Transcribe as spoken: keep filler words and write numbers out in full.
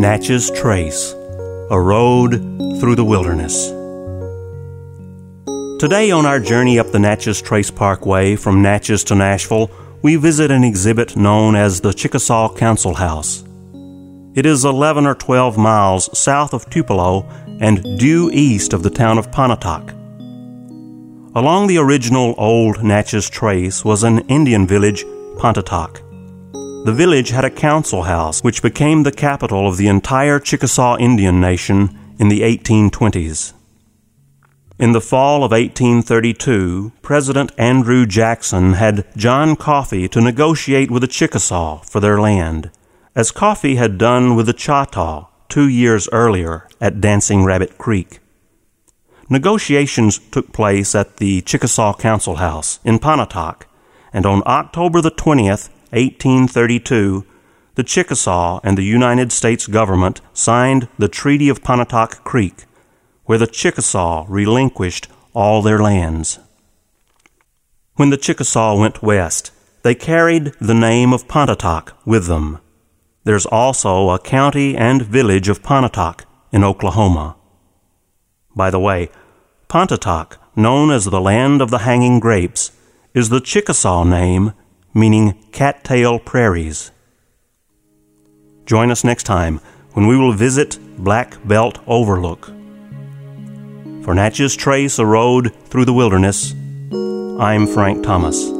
Natchez Trace, a road through the wilderness. Today on our journey up the Natchez Trace Parkway from Natchez to Nashville, we visit an exhibit known as the Chickasaw Council House. It is eleven or twelve miles south of Tupelo and due east of the town of Pontotoc. Along the original old Natchez Trace was an Indian village, Pontotoc. The village had a council house which became the capital of the entire Chickasaw Indian Nation in the eighteen twenties. In the fall of eighteen thirty-two, President Andrew Jackson had John Coffee to negotiate with the Chickasaw for their land, as Coffee had done with the Choctaw two years earlier at Dancing Rabbit Creek. Negotiations took place at the Chickasaw Council House in Pontotoc, and on October the twentieth, eighteen thirty-two, the Chickasaw and the United States government signed the Treaty of Pontotoc Creek, where the Chickasaw relinquished all their lands. When the Chickasaw went west, they carried the name of Pontotoc with them. There's also a county and village of Pontotoc in Oklahoma. By the way, Pontotoc, known as the land of the hanging grapes, is the Chickasaw name, meaning cattail prairies. Join us next time when we will visit Black Belt Overlook. For Natchez Trace, a road through the wilderness, I'm Frank Thomas.